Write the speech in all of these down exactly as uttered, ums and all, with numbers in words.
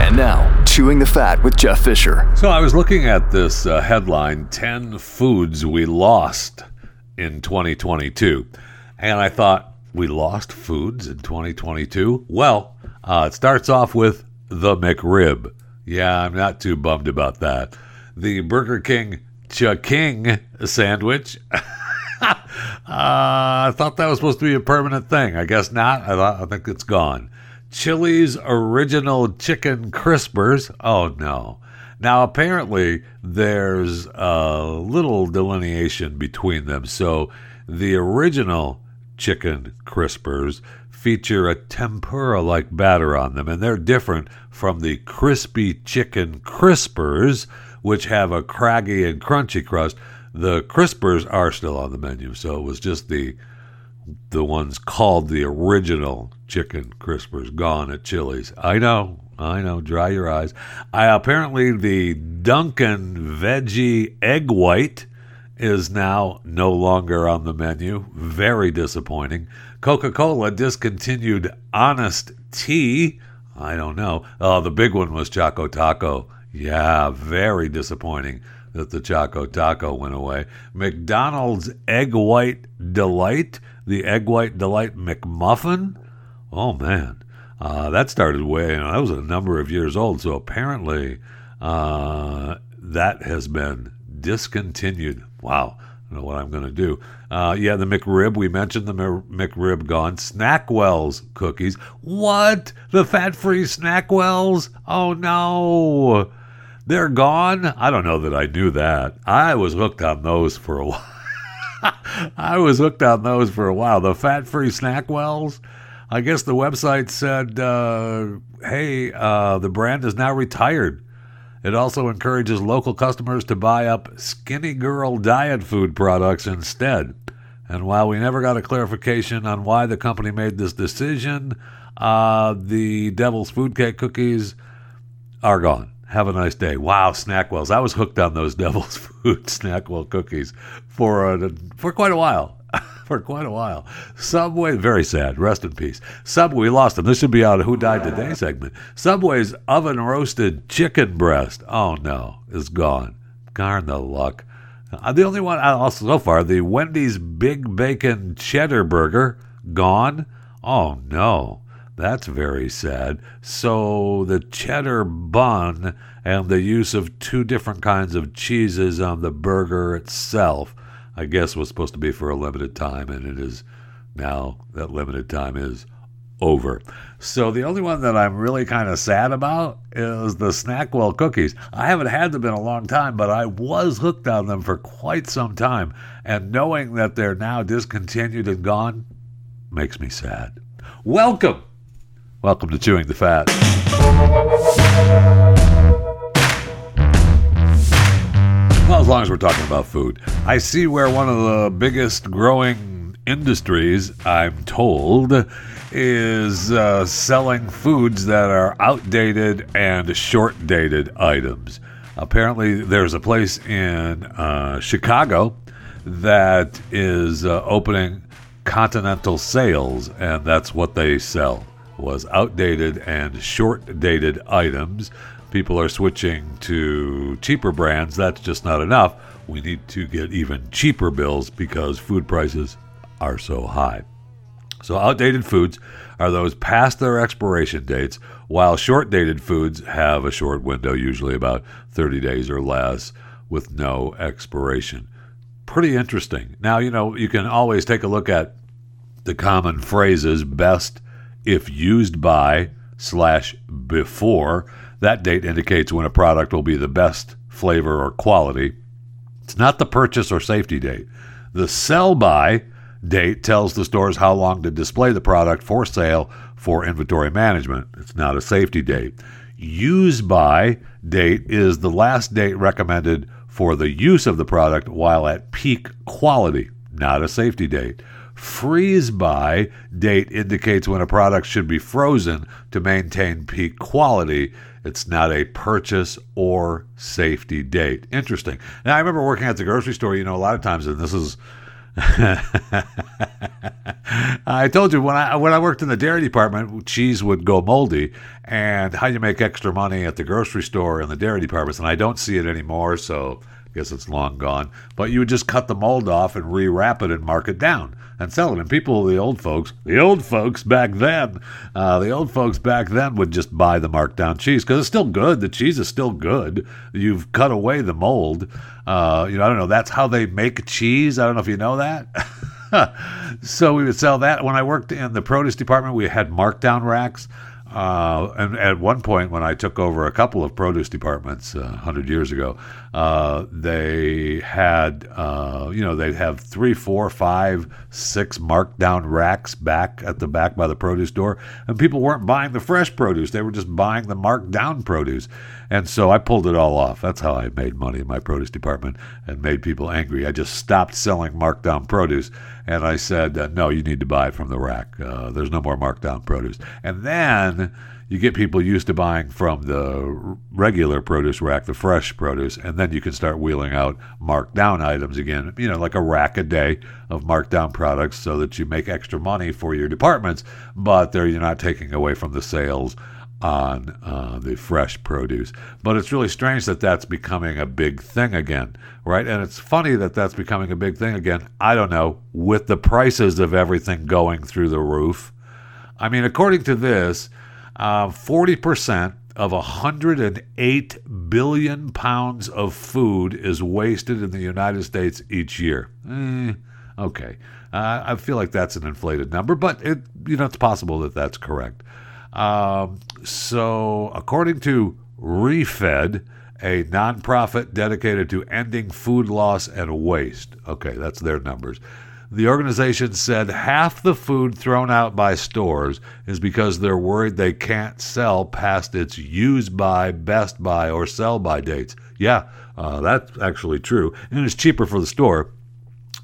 And now, Chewing the Fat with Jeff Fisher. So I was looking at this uh, headline, ten Foods We Lost in twenty twenty-two. And I thought, we lost foods in twenty twenty-two? Well, uh, it starts off with the McRib. Yeah, I'm not too bummed about that. The Burger King Ch'King sandwich. uh, I thought that was supposed to be a permanent thing. I guess not. I, thought, I think it's gone. Chili's Original Chicken Crispers. Oh, no. Now, apparently, there's a little delineation between them. So the Original Chicken Crispers feature a tempura-like batter on them, and they're different from the Crispy Chicken Crispers, which have a craggy and crunchy crust. The Crispers are still on the menu, so it was just the the ones called the Original Chicken Crispers gone at Chili's. I know, I know, dry your eyes. I apparently the Dunkin' Veggie Egg White is now no longer on the menu. Very disappointing. Coca-Cola discontinued Honest Tea. I don't know. Oh, the big one was Choco Taco. Yeah, very disappointing that the Choco Taco went away. McDonald's Egg White Delight. The Egg White Delight McMuffin. Oh, man. Uh, that started way, and that was a number of years old, so apparently uh, that has been discontinued. Wow. I don't know what I'm going to do. Uh, yeah, the McRib. We mentioned the McRib gone. Snackwell's cookies. What? The fat-free Snackwell's? Oh, no. They're gone? I don't know that I knew that. I was hooked on those for a while. I was hooked on those for a while. The fat-free Snackwells. I guess the website said, uh, hey, uh, the brand is now retired. It also encourages local customers to buy up Skinny Girl diet food products instead. And while we never got a clarification on why the company made this decision, uh, the Devil's Food Cake cookies are gone. Have a nice day. Wow, Snackwell's. I was hooked on those Devil's Food Snackwell cookies for a, for quite a while. for quite a while. Subway, very sad. Rest in peace. Subway, we lost them. This should be on Who Died Today segment. Subway's oven-roasted chicken breast. Oh, no. It's gone. Darn the luck. Uh, the only one, also so far, the Wendy's Big Bacon Cheddar Burger. Gone. Oh, no. That's very sad. So the cheddar bun and the use of two different kinds of cheeses on the burger itself, I guess, was supposed to be for a limited time, and it is now, that limited time is over. So the only one that I'm really kind of sad about is the Snackwell cookies. I haven't had them in a long time, but I was hooked on them for quite some time, and knowing that they're now discontinued and gone makes me sad. Welcome! Welcome to Chewing the Fat. Well, as long as we're talking about food, I see where one of the biggest growing industries, I'm told, is uh, selling foods that are outdated and short-dated items. Apparently, there's a place in uh, Chicago that is uh, opening continental sales, and that's what they sell. Was outdated and short-dated items. People are switching to cheaper brands. That's just not enough. We need to get even cheaper bills because food prices are so high. So outdated foods are those past their expiration dates, while short-dated foods have a short window, usually about thirty days or less, with no expiration. Pretty interesting. Now, you know, you can always take a look at the common phrases, best if used by slash before. That date indicates when a product will be the best flavor or quality. It's not the purchase or safety date. The sell by date tells the stores how long to display the product for sale for inventory management. It's not a safety date. use by date is the last date recommended for the use of the product while at peak quality, not a safety date. Freeze by date indicates when a product should be frozen to maintain peak quality. It's not a purchase or safety date. Interesting. Now, I remember working at the grocery store, you know, a lot of times, and this is... I told you, when I when I worked in the dairy department, cheese would go moldy, and how you make extra money at the grocery store and the dairy departments, and I don't see it anymore, so I guess it's long gone. But you would just cut the mold off and rewrap it and mark it down and sell it. And people, the old folks, the old folks back then, uh, the old folks back then would just buy the marked down cheese because it's still good. The cheese is still good. You've cut away the mold. Uh, you know, I don't know. That's how they make cheese. I don't know if you know that. So we would sell that. When I worked in the produce department, we had markdown racks. Uh, and at one point, when I took over a couple of produce departments uh, one hundred years ago, uh, they had, uh, you know, they'd have three, four, five, six markdown racks back at the back by the produce door. And people weren't buying the fresh produce. They were just buying the markdown produce. And so I pulled it all off. That's how I made money in my produce department and made people angry. I just stopped selling markdown produce. And I said, uh, no, you need to buy it from the rack. Uh, there's no more markdown produce. And then you get people used to buying from the regular produce rack, the fresh produce, and then you can start wheeling out markdown items again, you know, like a rack a day of markdown products so that you make extra money for your departments, but there you're not taking away from the sales on uh, the fresh produce. But it's really strange that that's becoming a big thing again, right? And it's funny that that's becoming a big thing again, I don't know, with the prices of everything going through the roof. I mean, according to this, Uh, forty percent of one hundred eight billion pounds of food is wasted in the United States each year. Eh, okay. Uh, I feel like that's an inflated number, but it, you know, it's possible that that's correct. Um, so according to ReFed, a nonprofit dedicated to ending food loss and waste. Okay, that's their numbers. The organization said half the food thrown out by stores is because they're worried they can't sell past its use by, best by, or sell by dates. Yeah, uh, that's actually true. And it's cheaper for the store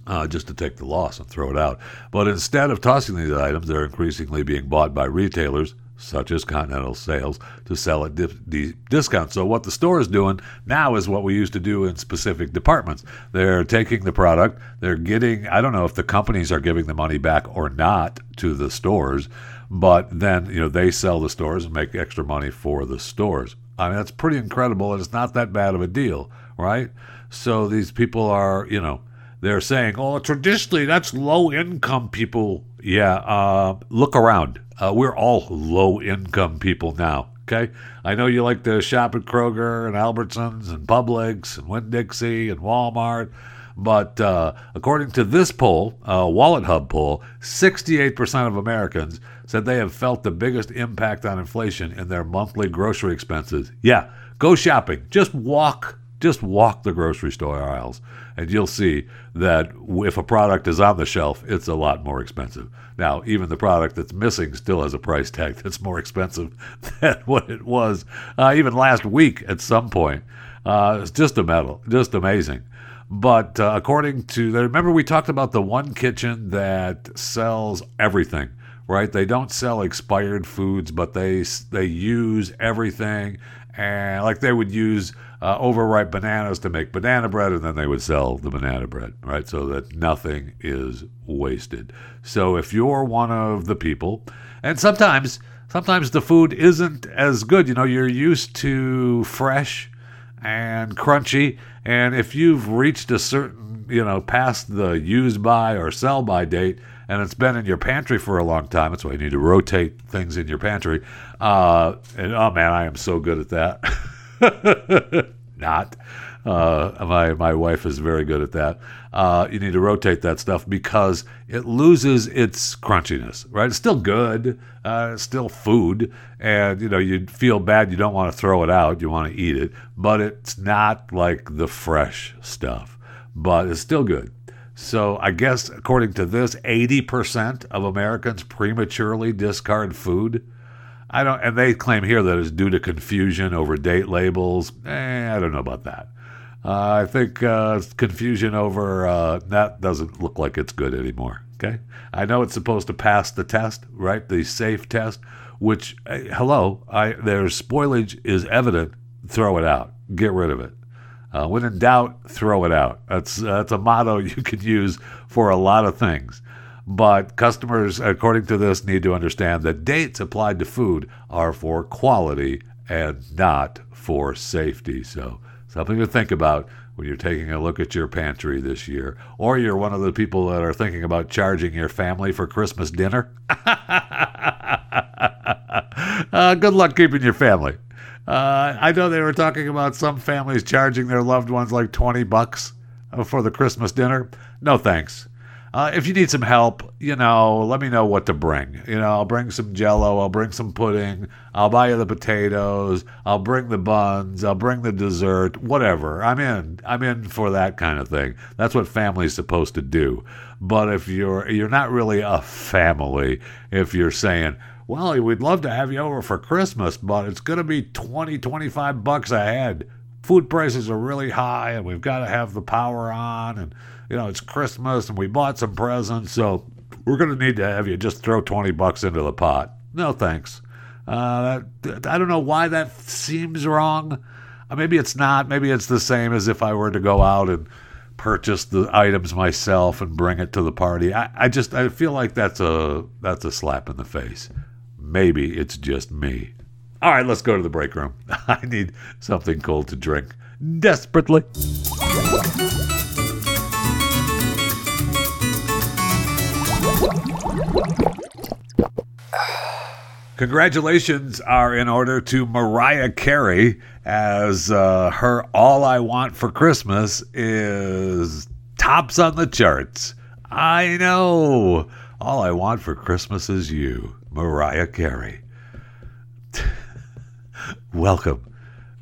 uh, just to take the loss and throw it out. But instead of tossing these items, they're increasingly being bought by retailers, such as Continental Sales, to sell at dip, di- discounts. So what the store is doing now is what we used to do in specific departments. They're taking the product, they're getting, I don't know if the companies are giving the money back or not to the stores, but then, you know, they sell the stores and make extra money for the stores. I mean, that's pretty incredible, and it's not that bad of a deal, right? So these people are, you know, they're saying, oh, traditionally, that's low-income people. Yeah, uh, look around. Uh, we're all low-income people now, okay? I know you like to shop at Kroger and Albertsons and Publix and Winn-Dixie and Walmart, but uh, according to this poll, uh, Wallet Hub poll, sixty-eight percent of Americans said they have felt the biggest impact on inflation in their monthly grocery expenses. Yeah, go shopping. Just walk Just walk the grocery store aisles, and you'll see that if a product is on the shelf, it's a lot more expensive. Now, even the product that's missing still has a price tag that's more expensive than what it was uh, even last week at some point. Uh, it's just a metal, just amazing. But uh, according to, remember we talked about the one kitchen that sells everything, right? They don't sell expired foods, but they they use everything. And like they would use uh, overripe bananas to make banana bread, and then they would sell the banana bread, right? So that nothing is wasted. So if you're one of the people, and sometimes, sometimes the food isn't as good. You know, you're used to fresh and crunchy, and if you've reached a certain, you know, past the use by or sell by date, and it's been in your pantry for a long time. That's why you need to rotate things in your pantry. Uh, and oh man, I am so good at that. Not. Uh, my my wife is very good at that. Uh, you need to rotate that stuff because it loses its crunchiness, right? It's still good, uh, it's still food, and you know you feel bad. You don't want to throw it out. You want to eat it, but it's not like the fresh stuff. But it's still good. So I guess, according to this, eighty percent of Americans prematurely discard food. I don't, and they claim here that it's due to confusion over date labels. Eh, I don't know about that. Uh, I think uh, confusion over uh, that doesn't look like it's good anymore. Okay, I know it's supposed to pass the test, right? The safe test. Which, uh, hello, I, their spoilage is evident. Throw it out. Get rid of it. Uh, when in doubt, throw it out. That's uh, that's a motto you could use for a lot of things. But customers, according to this, need to understand that dates applied to food are for quality and not for safety. So something to think about when you're taking a look at your pantry this year, or you're one of the people that are thinking about charging your family for Christmas dinner. uh, good luck keeping your family. Uh, I know they were talking about some families charging their loved ones like twenty bucks for the Christmas dinner. No thanks. Uh, if you need some help, you know, let me know what to bring. You know, I'll bring some Jell-O. I'll bring some pudding. I'll buy you the potatoes. I'll bring the buns. I'll bring the dessert. Whatever. I'm in. I'm in for that kind of thing. That's what family's supposed to do. But if you're you're not really a family, if you're saying, well, we'd love to have you over for Christmas, but it's going to be twenty, twenty-five bucks a head. Food prices are really high, and we've got to have the power on, and you know, it's Christmas, and we bought some presents, so we're going to need to have you just throw twenty bucks into the pot. No thanks. Uh, that, I don't know why that seems wrong. Uh, maybe it's not. Maybe it's the same as if I were to go out and purchase the items myself and bring it to the party. I, I just I feel like that's a that's a slap in the face. Maybe it's just me. All right, let's go to the break room. I need something cold to drink desperately. Congratulations are in order to Mariah Carey as uh, her All I Want for Christmas is tops on the charts. I know. All I Want for Christmas is You, Mariah Carey. Welcome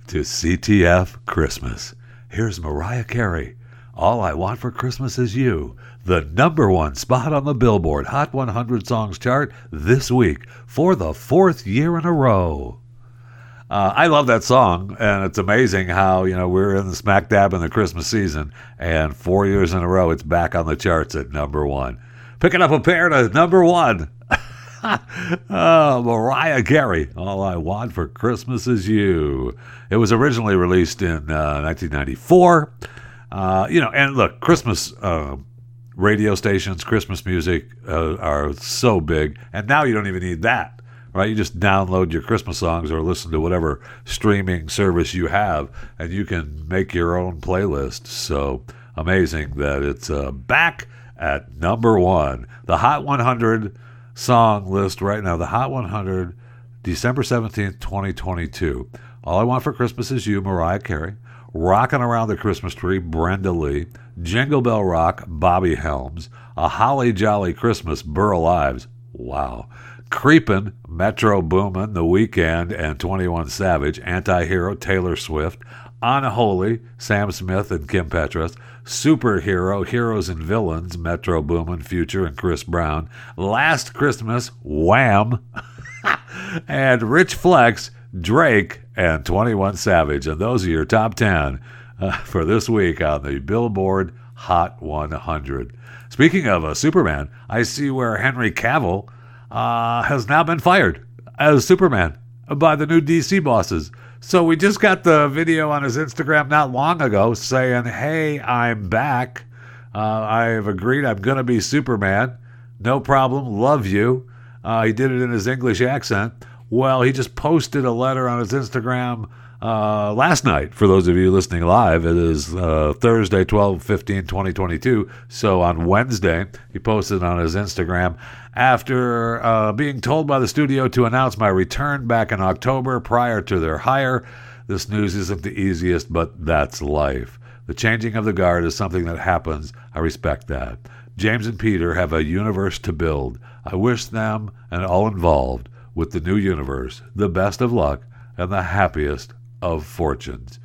to C T F Christmas. Here's Mariah Carey. All I Want for Christmas is You. The number one spot on the Billboard Hot one hundred Songs chart this week for the fourth year in a row. Uh, I love that song, and it's amazing how, you know, we're in the smack dab in the Christmas season, and four years in a row it's back on the charts at number one. Picking up a pair to number one. uh, Mariah Carey, All I Want for Christmas is You. It was originally released in uh, nineteen ninety-four. Uh, you know, and look, Christmas... Uh, Radio stations, Christmas music uh, are so big. And now you don't even need that, right? You just download your Christmas songs or listen to whatever streaming service you have, and you can make your own playlist. So amazing that it's uh, back at number one. The Hot one hundred song list right now, the Hot one hundred, December seventeenth, twenty twenty-two. All I Want for Christmas is You, Mariah Carey. Rockin' Around the Christmas Tree, Brenda Lee. Jingle Bell Rock, Bobby Helms. A Holly Jolly Christmas, Burl Ives. Wow. Creepin', Metro Boomin', The Weeknd, and twenty-one Savage. Anti-Hero, Taylor Swift. Unholy, Sam Smith and Kim Petras. Superhero, Heroes and Villains, Metro Boomin', Future, and Chris Brown. Last Christmas, Wham! And Rich Flex, Drake, and twenty-one Savage. And those are your top ten uh, for this week on the Billboard Hot one hundred. Speaking of uh, Superman, I see where Henry Cavill uh, has now been fired as Superman by the new D C bosses. So we just got the video on his Instagram not long ago saying, hey, I'm back. Uh, I've agreed I'm going to be Superman. No problem. Love you. Uh, he did it in his English accent. Well, he just posted a letter on his Instagram uh, last night. For those of you listening live, it is uh, Thursday, twelve fifteen twenty twenty-two. So on Wednesday, he posted on his Instagram, after uh, being told by the studio to announce my return back in October prior to their hire, this news isn't the easiest, but that's life. The changing of the guard is something that happens. I respect that. James and Peter have a universe to build. I wish them and all involved with the new universe the best of luck and the happiest of fortunes.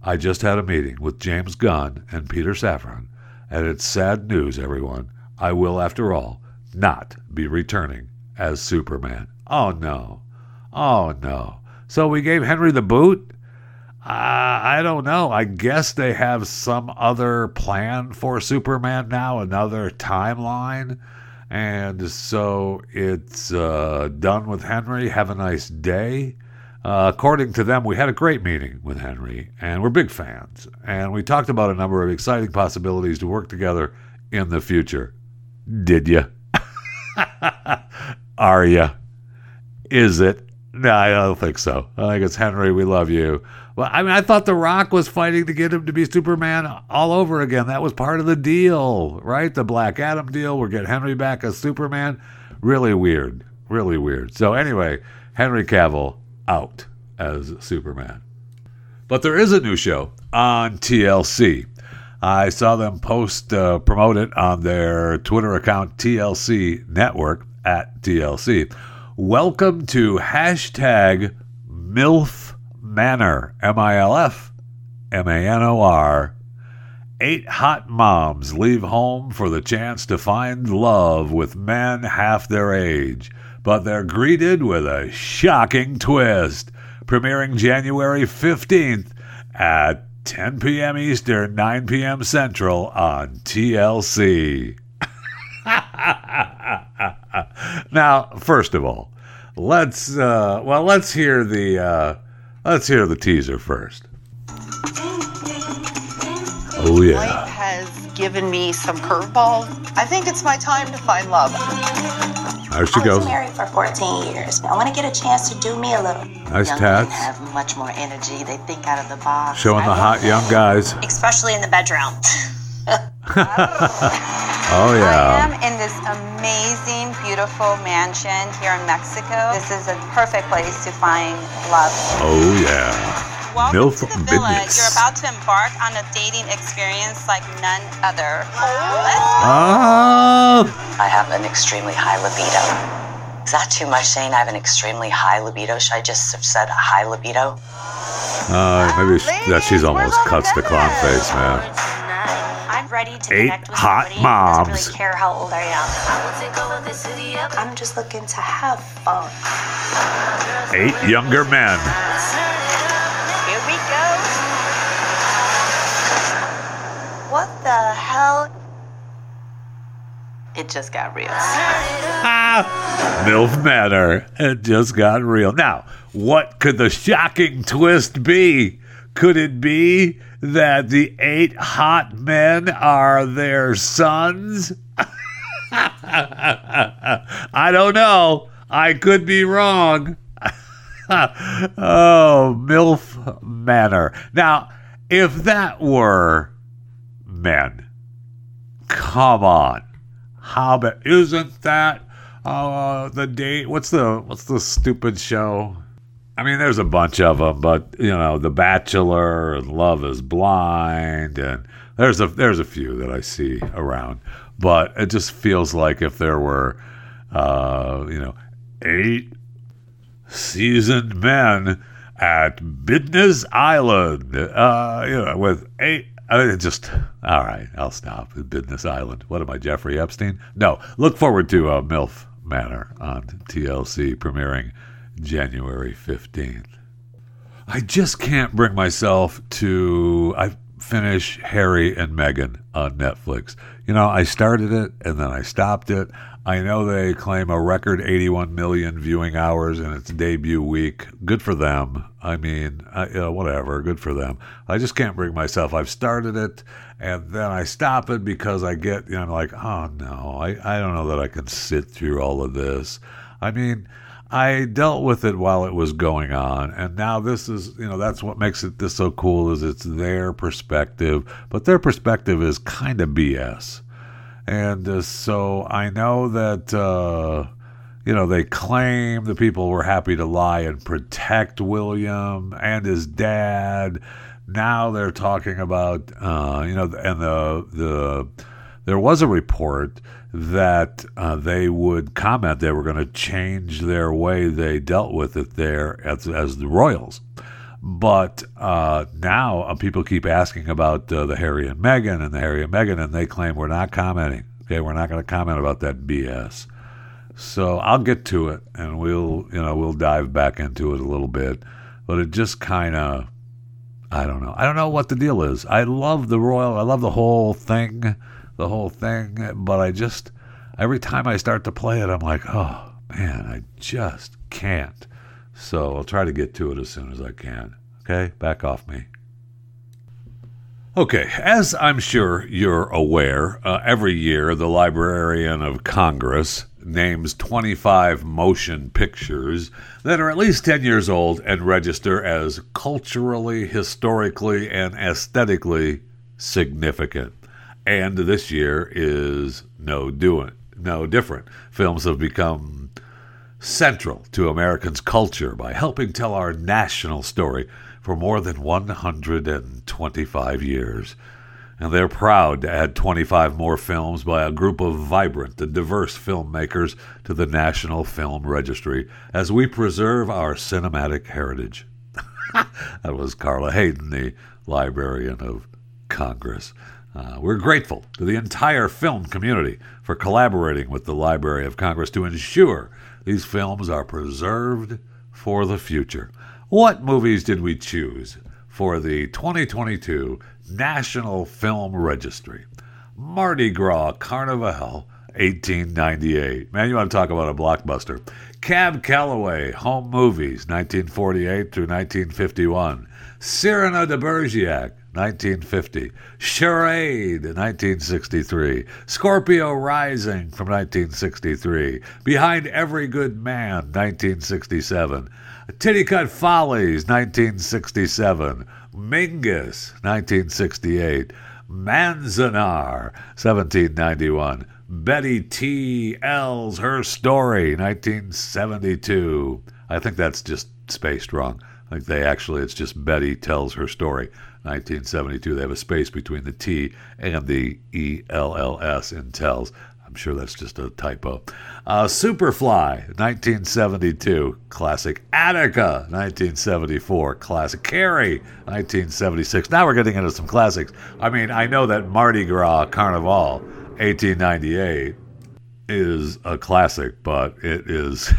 I just had a meeting with James Gunn and Peter Safran, and it's sad news, everyone. I will, after all, not be returning as Superman. Oh, no. Oh, no. So we gave Henry the boot? Uh, I don't know. I guess they have some other plan for Superman now, another timeline. And so it's uh, done with Henry. Have a nice day. Uh, according to them, we had a great meeting with Henry, and we're big fans. And we talked about a number of exciting possibilities to work together in the future. Did you? Are you? Is it? No, I don't think so. I think it's Henry. We love you. Well, I mean, I thought The Rock was fighting to get him to be Superman all over again. That was part of the deal, right? The Black Adam deal. We'll get Henry back as Superman. Really weird. Really weird. So anyway, Henry Cavill out as Superman. But there is a new show on T L C. I saw them post, uh, promote it on their Twitter account, T L C Network, at T L C. Welcome to hashtag MILF Manor, M I L F, M A N O R. Eight hot moms leave home for the chance to find love with men half their age, but they're greeted with a shocking twist. Premiering January fifteenth at ten p.m. Eastern, nine p.m. Central on T L C. Now, first of all, let's uh, well let's hear the uh, let's hear the teaser first. Oh yeah. Life has given me some curveball. I think it's my time to find love. There she I goes. I was married for fourteen years. I want to get a chance to do me a little. Nice young tats. Have much more energy. They think out of the box. Showing I the hot young guys. Especially in the bedroom. Oh yeah. I am in this amazing, beautiful mansion here in Mexico. This is a perfect place to find love. Oh yeah. Welcome Milf to the villa. Business. You're about to embark on a dating experience like none other. Oh. Oh. I have an extremely high libido. Is that too much saying I have an extremely high libido? Should I just have said high libido? Uh, maybe she, that she's almost cuts the clown face, man. Ready to eight connect with hot somebody. Moms. Doesn't really care how old I am. I'm just looking to have fun. Eight younger men. Here we go. What the hell? It just got real. Ah, MILF Manor. It just got real. Now, what could the shocking twist be? Could it be that the eight hot men are their sons? I don't know. I could be wrong. Oh, MILF Manor. Now, if that were men, come on. How about, isn't that uh, the date? What's the what's the stupid show? I mean, there's a bunch of them, but, you know, The Bachelor and Love is Blind, and there's a there's a few that I see around. But it just feels like if there were, uh, you know, eight seasoned men at Bitness Island, uh, you know, with eight, I mean, just, all right, I'll stop at Bitness Island. What am I, Jeffrey Epstein? No, look forward to uh, MILF Manor on T L C premiering January fifteenth. I just can't bring myself to I finish Harry and Meghan on Netflix. You know, I started it and then I stopped it. I know they claim a record eighty-one million viewing hours in its debut week. Good for them. I mean, I, you know, whatever. Good for them. I just can't bring myself. I've started it and then I stop it because I get, you know, I'm like, oh no, I, I don't know that I can sit through all of this. I mean, I dealt with it while it was going on, and now this is, you know, that's what makes it this so cool is it's their perspective, but their perspective is kind of B S. And uh, so I know that, uh, you know, they claim the people were happy to lie and protect William and his dad. Now they're talking about, uh, you know, and the, the there was a report that uh, they would comment they were going to change their way they dealt with it there as, as the royals. But uh, now uh, people keep asking about uh, the Harry and Meghan and the Harry and Meghan, and they claim we're not commenting. Okay, we're not going to comment about that B S. So I'll get to it, and we'll, you know, we'll dive back into it a little bit. But it just kind of, I don't know. I don't know what the deal is. I love the royal. I love the whole thing, the whole thing. But I just, every time I start to play it, I'm like, oh, man, I just can't. So I'll try to get to it as soon as I can. Okay? Back off me. Okay, as I'm sure you're aware, uh, every year the Librarian of Congress names twenty-five motion pictures that are at least ten years old and register as culturally, historically, and aesthetically significant. And this year is no doing, no different. Films have become central to Americans' culture by helping tell our national story for more than one hundred twenty-five years. And they're proud to add twenty-five more films by a group of vibrant and diverse filmmakers to the National Film Registry as we preserve our cinematic heritage. That was Carla Hayden, the Librarian of Congress. Uh, we're grateful to the entire film community for collaborating with the Library of Congress to ensure these films are preserved for the future. What movies did we choose for the twenty twenty-two National Film Registry? Mardi Gras Carnival, eighteen ninety-eight. Man, you want to talk about a blockbuster. Cab Calloway, Home Movies, nineteen forty-eight through nineteen fifty-one. Cyrano de Bergerac, nineteen fifty. Charade, nineteen sixty-three. Scorpio Rising from nineteen sixty-three. Behind Every Good Man, nineteen sixty-seven. Titty Cut Follies, nineteen sixty-seven. Mingus, nineteen sixty-eight. Manzanar, seventeen ninety-one. Betty T. L's Her Story, nineteen seventy-two. I think that's just spaced wrong. I think they actually, it's just Betty Tells Her Story, nineteen seventy-two. They have a space between the T and the E L L S in tells. I'm sure that's just a typo. Uh, Superfly, nineteen seventy-two, classic. Attica, nineteen seventy-four, classic. Carrie, nineteen seventy-six. Now we're getting into some classics. I mean, I know that Mardi Gras Carnival, eighteen ninety-eight, is a classic, but it is,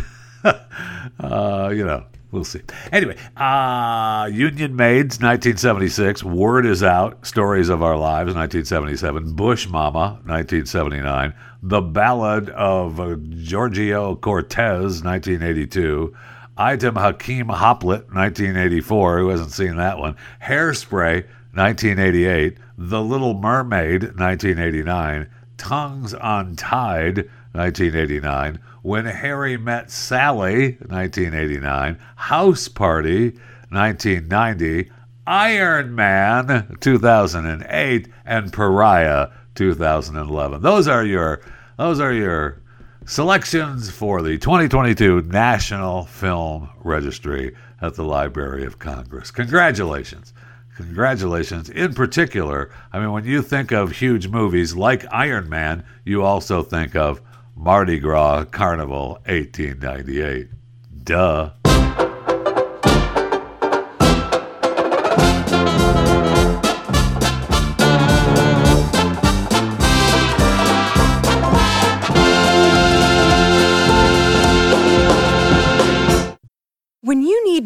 uh, you know, we'll see. Anyway, uh, Union Maids, nineteen seventy-six. Word Is Out, Stories of Our Lives, nineteen seventy-seven. Bush Mama, nineteen seventy-nine. The Ballad of Giorgio Cortez, nineteen eighty-two. Item Hakeem Hoplite, nineteen eighty-four. Who hasn't seen that one? Hairspray, nineteen eighty-eight. The Little Mermaid, nineteen eighty-nine. Tongues Untied, nineteen eighty-nine. When Harry Met Sally, nineteen eighty-nine. House Party, nineteen ninety. Iron Man, two thousand eight, and Pariah, two thousand eleven. Those are your those are your selections for the twenty twenty-two National Film Registry at the Library of Congress. Congratulations. Congratulations. In particular, I mean, when you think of huge movies like Iron Man, you also think of Mardi Gras Carnival, eighteen ninety-eight. Duh. When you need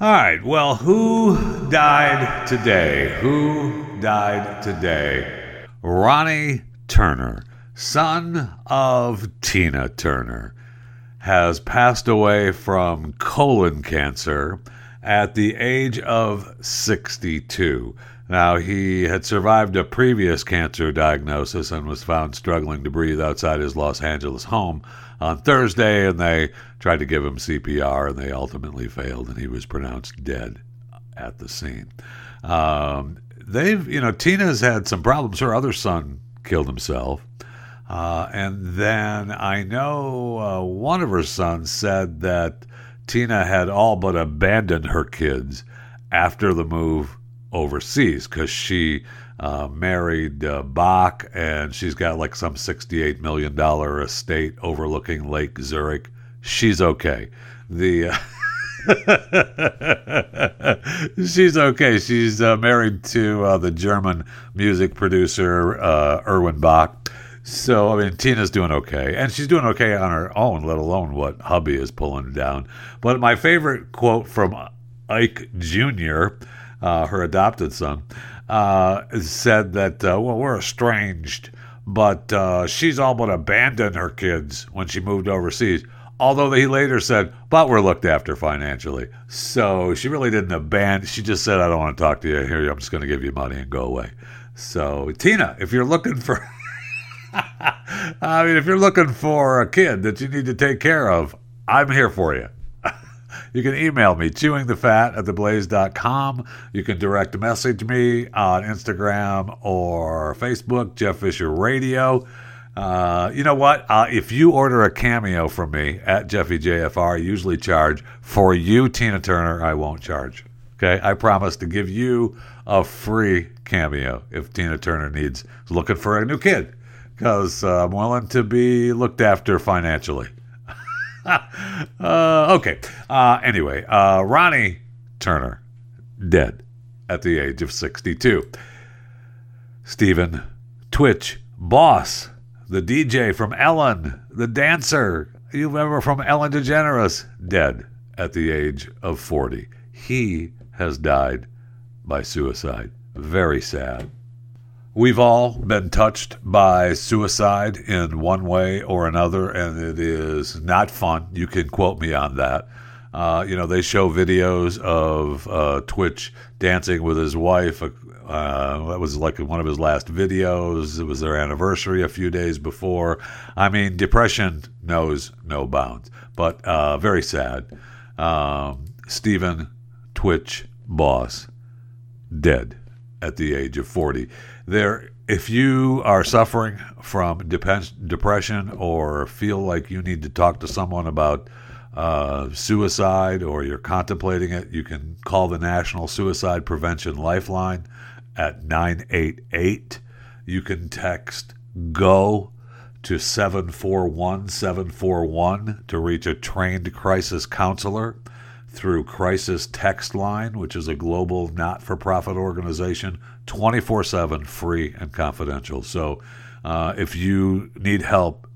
All right, well, who died today? Who died today? Ronnie Turner, son of Tina Turner, has passed away from colon cancer at the age of sixty-two. Now, he had survived a previous cancer diagnosis and was found struggling to breathe outside his Los Angeles home on Thursday, and they tried to give him C P R, and they ultimately failed, and he was pronounced dead at the scene. Um, they've, you know, Tina's had some problems. Her other son killed himself. Uh, and then I know uh, one of her sons said that Tina had all but abandoned her kids after the move overseas because she uh, married uh, Bach, and she's got like some sixty-eight million dollars estate overlooking Lake Zurich. She's okay. The... Uh, she's okay. She's uh, married to uh, the German music producer uh, Erwin Bach. So, I mean, Tina's doing okay. And she's doing okay on her own, let alone what hubby is pulling her down. But my favorite quote from Ike Junior, uh, her adopted son, uh, said that, uh, well, we're estranged, but uh, she's all but abandoned her kids when she moved overseas. Although he later said, but we're looked after financially. So she really didn't abandon. She just said, I don't want to talk to you. Here, I'm just going to give you money and go away. So, Tina, if you're looking for... I mean, if you're looking for a kid that you need to take care of, I'm here for you. You can email me, chewingthefat at theblaze.com. You can direct message me on Instagram or Facebook, Jeff Fisher Radio. Uh, you know what? Uh, if you order a cameo from me at JeffyJFR, I usually charge. For you, Tina Turner, I won't charge. Okay? I promise to give you a free cameo if Tina Turner needs looking for a new kid. Because uh, I'm willing to be looked after financially. uh, okay. Uh, anyway, uh, Ronnie Turner, dead at the age of sixty-two. Stephen Twitch Boss, the D J from Ellen, the dancer, you remember from Ellen DeGeneres, dead at the age of forty. He has died by suicide. Very sad. We've all been touched by suicide in one way or another, and it is not fun. You can quote me on that. Uh, you know, they show videos of uh, Twitch dancing with his wife. Uh, that was like one of his last videos. It was their anniversary a few days before. I mean, depression knows no bounds, but uh, very sad. Um, Stephen Twitch Boss, dead at the age of forty. There, if you are suffering from dep- depression or feel like you need to talk to someone about uh, suicide or you're contemplating it, you can call the National Suicide Prevention Lifeline at nine eight eight. You can text GO to seven four one seven four one to reach a trained crisis counselor through Crisis Text Line, which is a global not-for-profit organization, twenty-four seven, free and confidential. So uh, if you need help,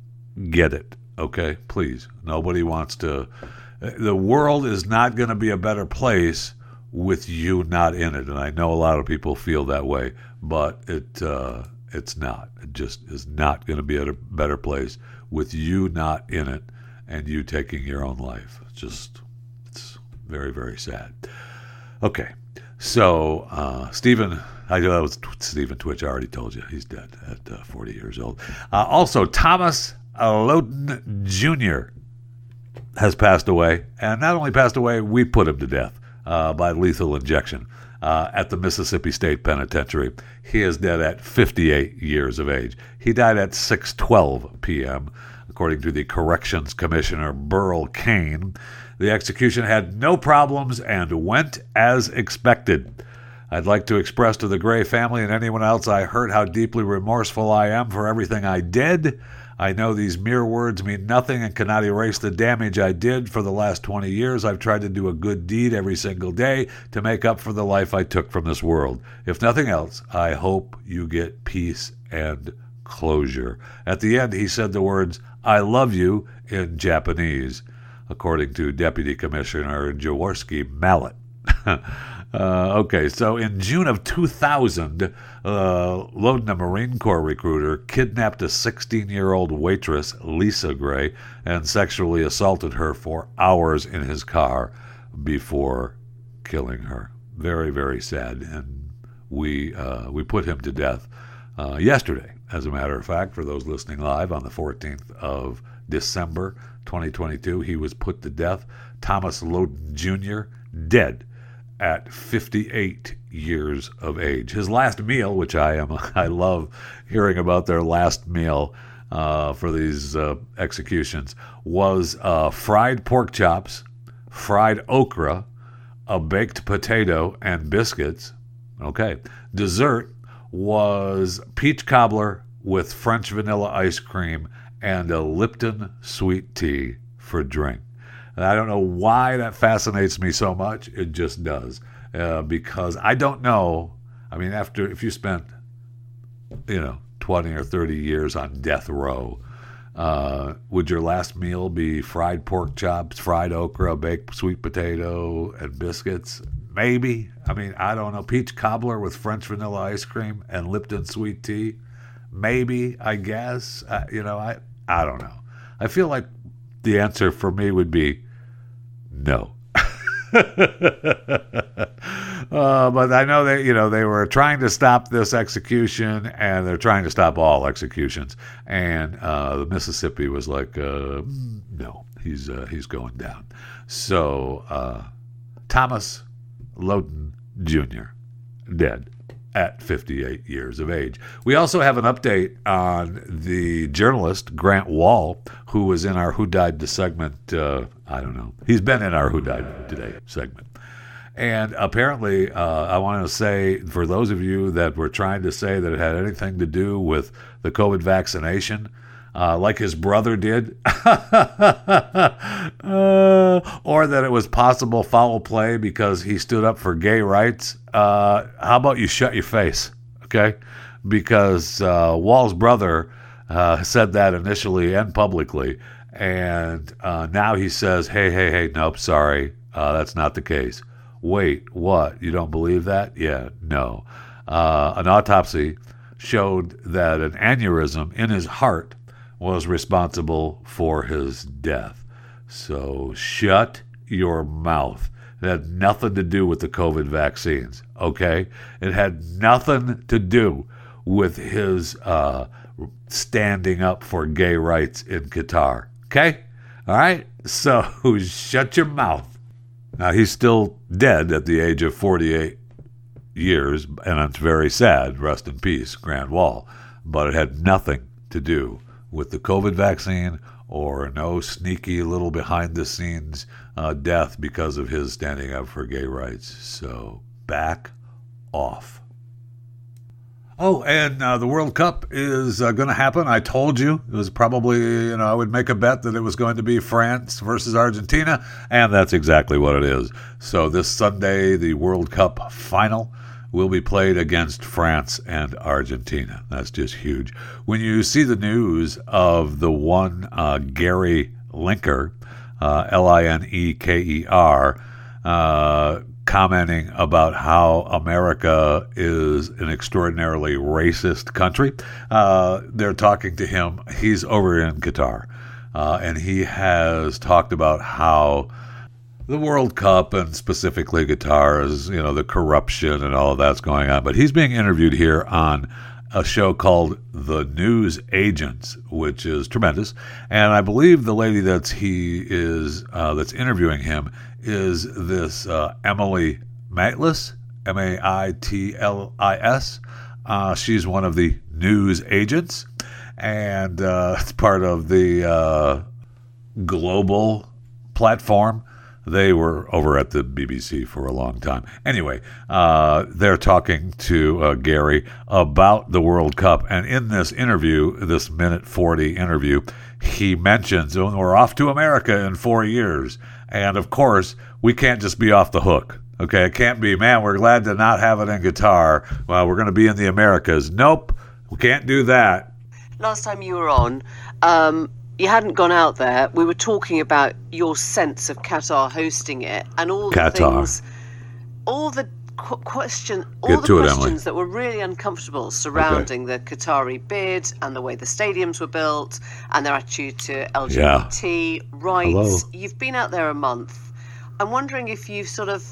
get it, okay? Please. Nobody wants to... The world is not going to be a better place with you not in it, and I know a lot of people feel that way, but it uh, it's not. It just is not going to be a better place with you not in it and you taking your own life. It's just... Very, very sad. Okay. So, uh, Stephen, I know that was T- Stephen Twitch. I already told you. He's dead at uh, forty years old. Uh, also, Thomas Loden Junior has passed away. And not only passed away, we put him to death uh, by lethal injection uh, at the Mississippi State Penitentiary. He is dead at fifty-eight years of age. He died at six twelve p.m., according to the Corrections Commissioner, Burl Cain. The execution had no problems and went as expected. I'd like to express to the Gray family and anyone else I hurt how deeply remorseful I am for everything I did. I know these mere words mean nothing and cannot erase the damage I did for the last twenty years. I've tried to do a good deed every single day to make up for the life I took from this world. If nothing else, I hope you get peace and closure. At the end, he said the words, I love you, in Japanese, according to Deputy Commissioner Jaworski Mallet. uh, okay, so in June of two thousand, uh, Loden, a Marine Corps recruiter, kidnapped a sixteen-year-old waitress, Lisa Gray, and sexually assaulted her for hours in his car before killing her. Very, very sad. And we uh, we put him to death uh, yesterday, as a matter of fact, for those listening live on the fourteenth of December, twenty twenty-two, he was put to death. Thomas Loden Junior, dead at fifty-eight years of age. His last meal, which I am, I love hearing about their last meal. uh, for these uh, executions was uh, fried pork chops, fried okra, a baked potato, and biscuits. Okay. Dessert was peach cobbler with French vanilla ice cream and a Lipton sweet tea for drink. And I don't know why that fascinates me so much. It just does. Uh, because I don't know. I mean, after if you spent, you know, twenty or thirty years on death row, uh, would your last meal be fried pork chops, fried okra, baked sweet potato, and biscuits? Maybe. I mean, I don't know. Peach cobbler with French vanilla ice cream and Lipton sweet tea? Maybe, I guess. Uh, you know, I, I don't know. I feel like the answer for me would be no. uh, but I know that, you know, they were trying to stop this execution, and they're trying to stop all executions. And uh, Mississippi was like, uh, no, he's uh, he's going down. So uh, Thomas Loden Junior dead at fifty-eight years of age. We also have an update on the journalist, Grant Wahl, who was in our Who Died This segment. Uh, I don't know. He's been in our Who Died Today segment. And apparently, uh, I want to say, for those of you that were trying to say that it had anything to do with the COVID vaccination, uh, like his brother did, uh, or that it was possible foul play because he stood up for gay rights, uh, how about you shut your face, okay? Because uh, Wahl's brother uh, said that initially and publicly, and uh, now he says, hey, hey, hey, nope, sorry, uh, that's not the case. Wait, what? You don't believe that? Yeah, no. Uh, an autopsy showed that an aneurysm in his heart was responsible for his death. So shut your mouth. It had nothing to do with the COVID vaccines, okay? It had nothing to do with his uh, standing up for gay rights in Qatar, okay? All right? So shut your mouth. Now, he's still dead at the age of forty-eight years, and it's very sad. Rest in peace, Grant Wahl. But it had nothing to do with the COVID vaccine or no sneaky little behind-the-scenes uh, death because of his standing up for gay rights. So back off. Oh, and uh, the World Cup is uh, going to happen. I told you it was probably, you know, I would make a bet that it was going to be France versus Argentina, and that's exactly what it is. So this Sunday, the World Cup final will be played against France and Argentina. That's just huge. When you see the news of the one uh, Gary Lineker, uh, L I N E K E R, uh, commenting about how America is an extraordinarily racist country, uh, they're talking to him. He's over in Qatar, uh, and he has talked about how the World Cup, and specifically Qatar, is, you know, the corruption and all of that's going on. But he's being interviewed here on a show called The News Agents, which is tremendous. And I believe the lady that's he is uh, that's interviewing him is this uh, Emily Maitlis, M A I T L I S. Uh, she's one of the news agents, and uh, it's part of the uh, global platform. They were over at the B B C for a long time. Anyway, uh, they're talking to uh, Gary about the World Cup. And in this interview, this minute forty interview, he mentions, oh, we're off to America in four years. And, of course, we can't just be off the hook. Okay, it can't be, man, we're glad to not have it in Qatar. Well, we're going to be in the Americas. Nope, we can't do that. Last time you were on, um... you hadn't gone out there. We were talking about your sense of Qatar hosting it and all the Qatar. things, all the qu- question, all Get the questions it, that were really uncomfortable surrounding okay. the Qatari bid and the way the stadiums were built and their attitude to L G B T yeah. rights. Hello. You've been out there a month. I'm wondering if you've sort of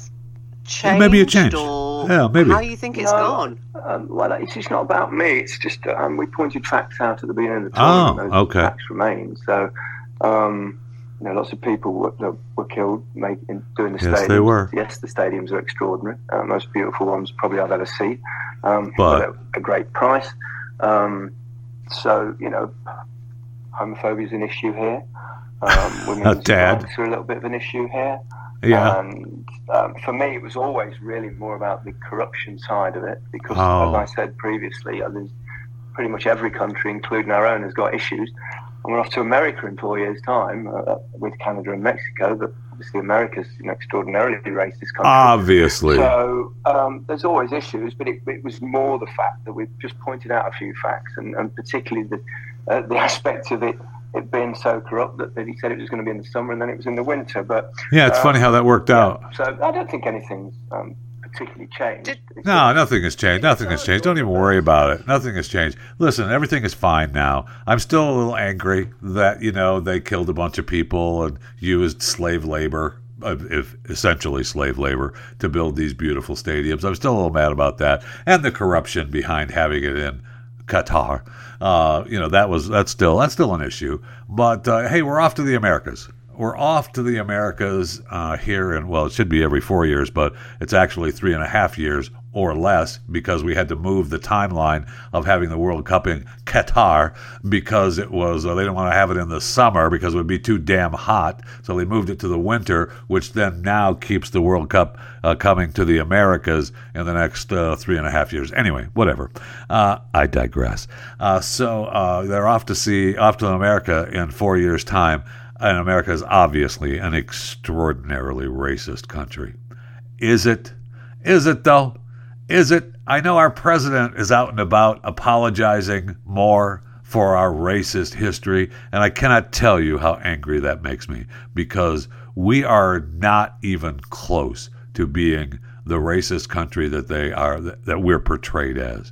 changed, well, maybe it changed. or yeah, maybe. how you think it's no, gone. Um, well, it's just not about me. It's just um, we pointed facts out at the beginning of the tournament. Oh, and those okay. facts remain. So, um, you know, lots of people were, were killed making, doing the yes, stadiums. Yes, they were. Yes, the stadiums are extraordinary. Uh, most beautiful ones probably I've ever seen. Um, but at a great price. Um, so, you know, homophobia is an issue here. Um, women's rights are a little bit of an issue here. Yeah. And um, for me, it was always really more about the corruption side of it, because oh. as I said previously, pretty much every country, including our own, has got issues. And we're off to America in four years' time uh, with Canada and Mexico, but obviously America's an extraordinarily racist country. Obviously. So um, there's always issues, but it, it was more the fact that we've just pointed out a few facts, and, and particularly the, uh, the aspect of it it being so corrupt that, that he said it was going to be in the summer and then it was in the winter. But yeah, it's um, funny how that worked yeah, out. So I don't think anything's um, particularly changed. It's no, nothing has changed. Nothing has changed. Don't even worry about it. Nothing has changed. Listen, everything is fine now. I'm still a little angry that, you know, they killed a bunch of people and used slave labor, if essentially slave labor, to build these beautiful stadiums. I'm still a little mad about that. And the corruption behind having it in Qatar. Uh, you know, that was that's still that's still an issue. But uh, hey, we're off to the Americas. We're off to the Americas uh, here in, well, it should be every four years, but it's actually three and a half years or less, because we had to move the timeline of having the World Cup in Qatar because it was, uh, they didn't want to have it in the summer because it would be too damn hot. So they moved it to the winter, which then now keeps the World Cup uh, coming to the Americas in the next uh, three and a half years. Anyway, whatever. Uh, I digress. Uh, so uh, they're off to see, off to America in four years' time. And America is obviously an extraordinarily racist country. Is it? Is it, though? Is it? I know our president is out and about apologizing more for our racist history, and I cannot tell you how angry that makes me, because we are not even close to being the racist country that they are, that we're portrayed as.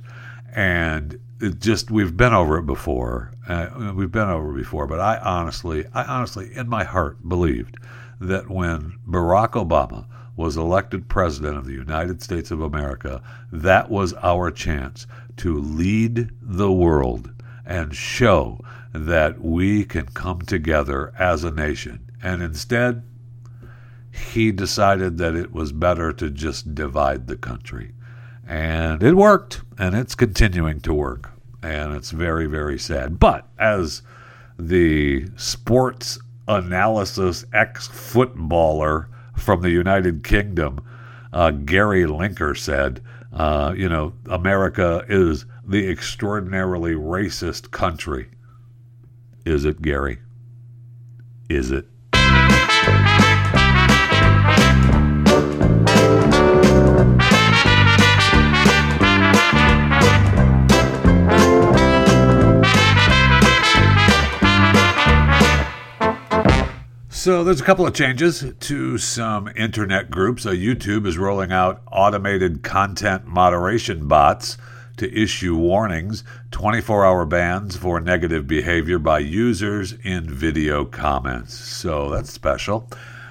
And it just, we've been over it before. Uh, we've been over it before, but I honestly, I honestly, in my heart, believed that when Barack Obama was elected president of the United States of America, that was our chance to lead the world and show that we can come together as a nation. And instead, he decided that it was better to just divide the country. And it worked, and it's continuing to work, and it's very, very sad. But as the sports analysis ex-footballer from the United Kingdom, uh, Gary Linker, said, uh, you know, America is the extraordinarily racist country. Is it, Gary? Is it? So there's a couple of changes to some internet groups. Uh, YouTube is rolling out automated content moderation bots to issue warnings, twenty-four hour bans for negative behavior by users in video comments. So that's special.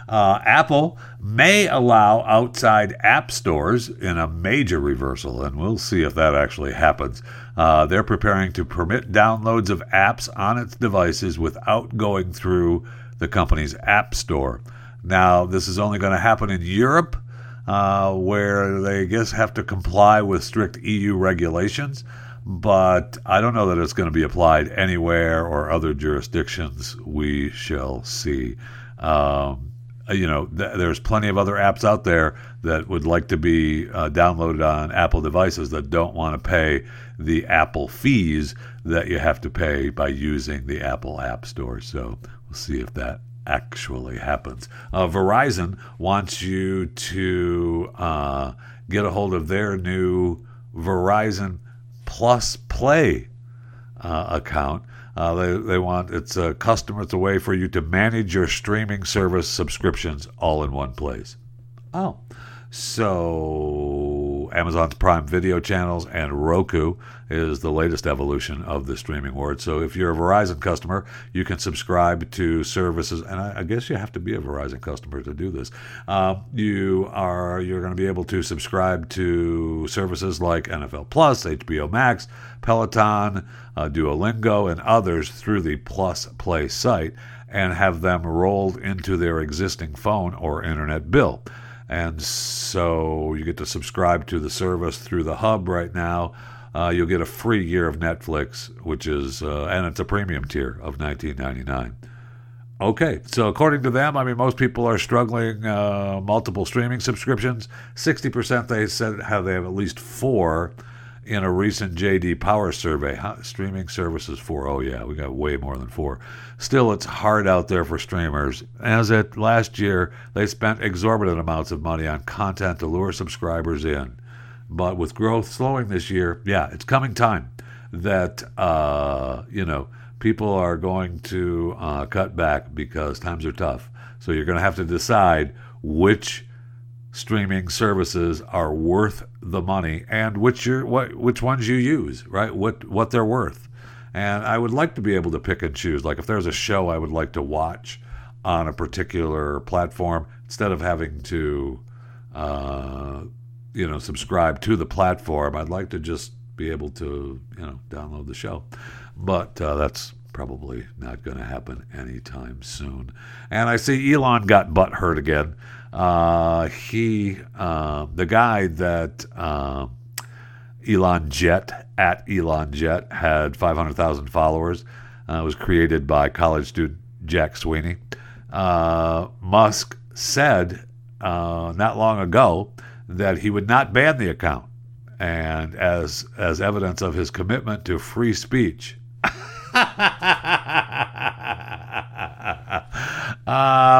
Uh, Apple may allow outside app stores in a major reversal, and we'll see if that actually happens. Uh, they're preparing to permit downloads of apps on its devices without going through the company's app store. Now, this is only going to happen in Europe, uh, where they, I guess, have to comply with strict E U regulations, but I don't know that it's going to be applied anywhere or other jurisdictions. We shall see. Um, you know, th- there's plenty of other apps out there that would like to be uh, downloaded on Apple devices that don't want to pay the Apple fees that you have to pay by using the Apple App Store. So we'll see if that actually happens. Uh, Verizon wants you to uh, get a hold of their new Verizon Plus Play uh, account. Uh, they they want it's a customer. It's a way for you to manage your streaming service subscriptions all in one place. Oh, so Amazon's Prime Video channels and Roku is the latest evolution of the streaming wars. So if you're a Verizon customer, you can subscribe to services, and I, I guess you have to be a Verizon customer to do this. Uh, you are you're going to be able to subscribe to services like N F L Plus, H B O Max, Peloton, uh, Duolingo, and others through the Plus Play site, and have them rolled into their existing phone or internet bill. And so you get to subscribe to the service through the hub right now. uh, you'll get a free year of Netflix, which is, uh, and it's a premium tier of nineteen ninety-nine. Okay, so according to them, I mean, most people are struggling, uh, multiple streaming subscriptions. sixty percent they said how they have at least four in a recent J D Power survey. Huh? Streaming services four. Oh, yeah, we got way more than four. Still, it's hard out there for streamers. As at last year, they spent exorbitant amounts of money on content to lure subscribers in. But with growth slowing this year, yeah, it's coming time that, uh, you know, people are going to uh, cut back because times are tough. So you're going to have to decide which streaming services are worth the money and which you're, what which ones you use, right? What what they're worth. And I would like to be able to pick and choose. Like if there's a show I would like to watch on a particular platform, instead of having to, uh, you know, subscribe to the platform, I'd like to just be able to, you know, download the show. But uh, that's probably not going to happen anytime soon. And I see Elon got butthurt again. Uh, he, uh, the guy that uh, Elon Jet, at Elon Jet, had five hundred thousand followers, uh, was created by college student Jack Sweeney. Uh, Musk said uh, not long ago that he would not ban the account. And as as evidence of his commitment to free speech, uh,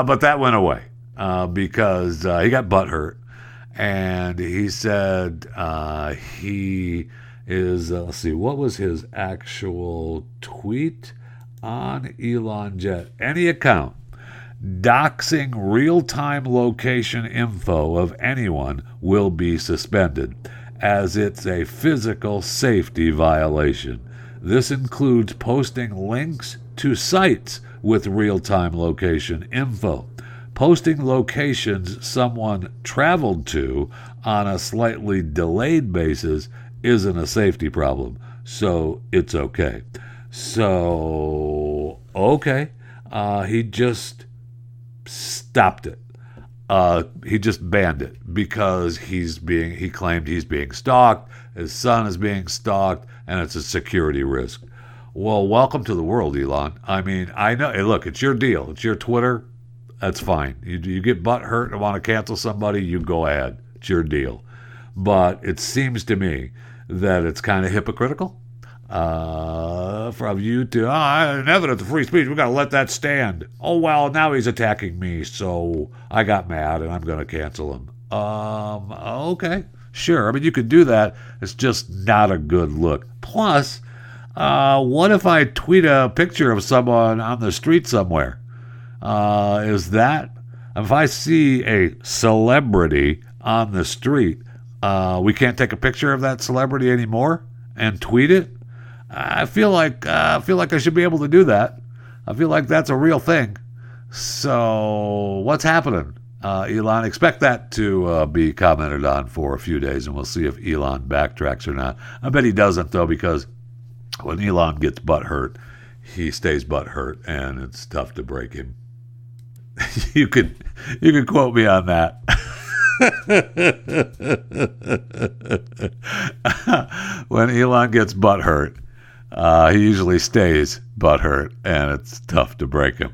but that went away uh, because uh, he got butthurt, and he said uh, he is. Uh, let's see, what was his actual tweet on Elon Jet? Any account doxing real-time location info of anyone will be suspended, as it's a physical safety violation. This includes posting links to sites with real-time location info, posting locations someone traveled to on a slightly delayed basis isn't a safety problem, so it's okay. So, okay, uh, he just stopped it. Uh, he just banned it because he's being, he claimed he's being stalked, his son is being stalked, and it's a security risk. Well, welcome to the world, Elon. I mean, I know, hey, look, it's your deal. It's your Twitter. That's fine. You, you get butt hurt and want to cancel somebody, you go ahead. It's your deal. But it seems to me that it's kind of hypocritical uh, from you to, oh, in evidence of free speech, we got to let that stand. Oh, well, now he's attacking me, so I got mad and I'm going to cancel him. Um, okay, sure. I mean, you could do that. It's just not a good look. Plus, uh, what if I tweet a picture of someone on the street somewhere? Uh, is that, if I see a celebrity on the street, uh, we can't take a picture of that celebrity anymore and tweet it? I feel like uh, I feel like I should be able to do that. I feel like that's a real thing. So what's happening, uh, Elon? Expect that to uh, be commented on for a few days, and we'll see if Elon backtracks or not. I bet he doesn't though, because when Elon gets butthurt, he stays butthurt, and it's tough to break him. you can you can quote me on that. When Elon gets butthurt, uh, he usually stays butthurt, and it's tough to break him.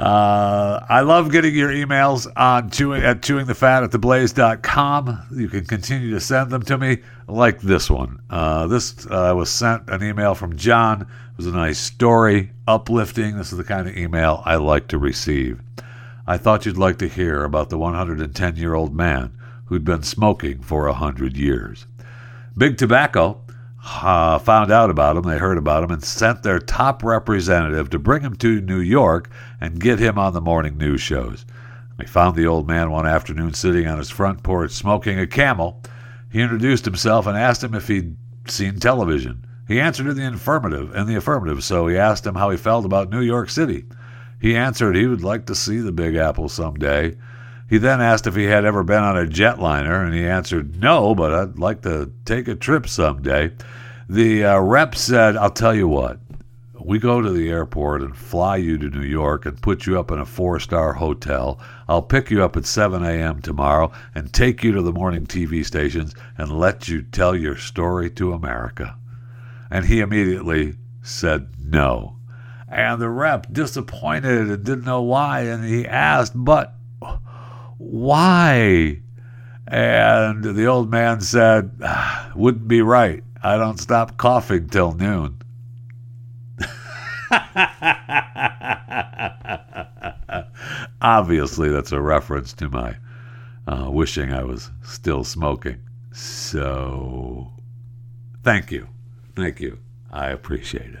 Uh, I love getting your emails on chewing, at chewing the fat at the blaze dot com. You can continue to send them to me, like this one. Uh, this uh, was sent an email from John. It was a nice story, uplifting. This is the kind of email I like to receive. I thought you'd like to hear about the one hundred ten-year-old man who'd been smoking for one hundred years. Big Tobacco uh, found out about him, they heard about him, and sent their top representative to bring him to New York and get him on the morning news shows. They found the old man one afternoon sitting on his front porch smoking a Camel. He introduced himself and asked him if he'd seen television. He answered in the affirmative, in the affirmative, so he asked him how he felt about New York City. He answered he would like to see the Big Apple someday. He then asked if he had ever been on a jetliner, and he answered, no, but I'd like to take a trip someday. The uh, rep said, I'll tell you what, we go to the airport and fly you to New York and put you up in a four-star hotel. I'll pick you up at seven a.m. tomorrow and take you to the morning T V stations and let you tell your story to America. And he immediately said no. And the rep, disappointed and didn't know why, and he asked, but why? And the old man said, wouldn't be right. I don't stop coughing till noon. Obviously, that's a reference to my uh, wishing I was still smoking. So, thank you. Thank you. I appreciate it.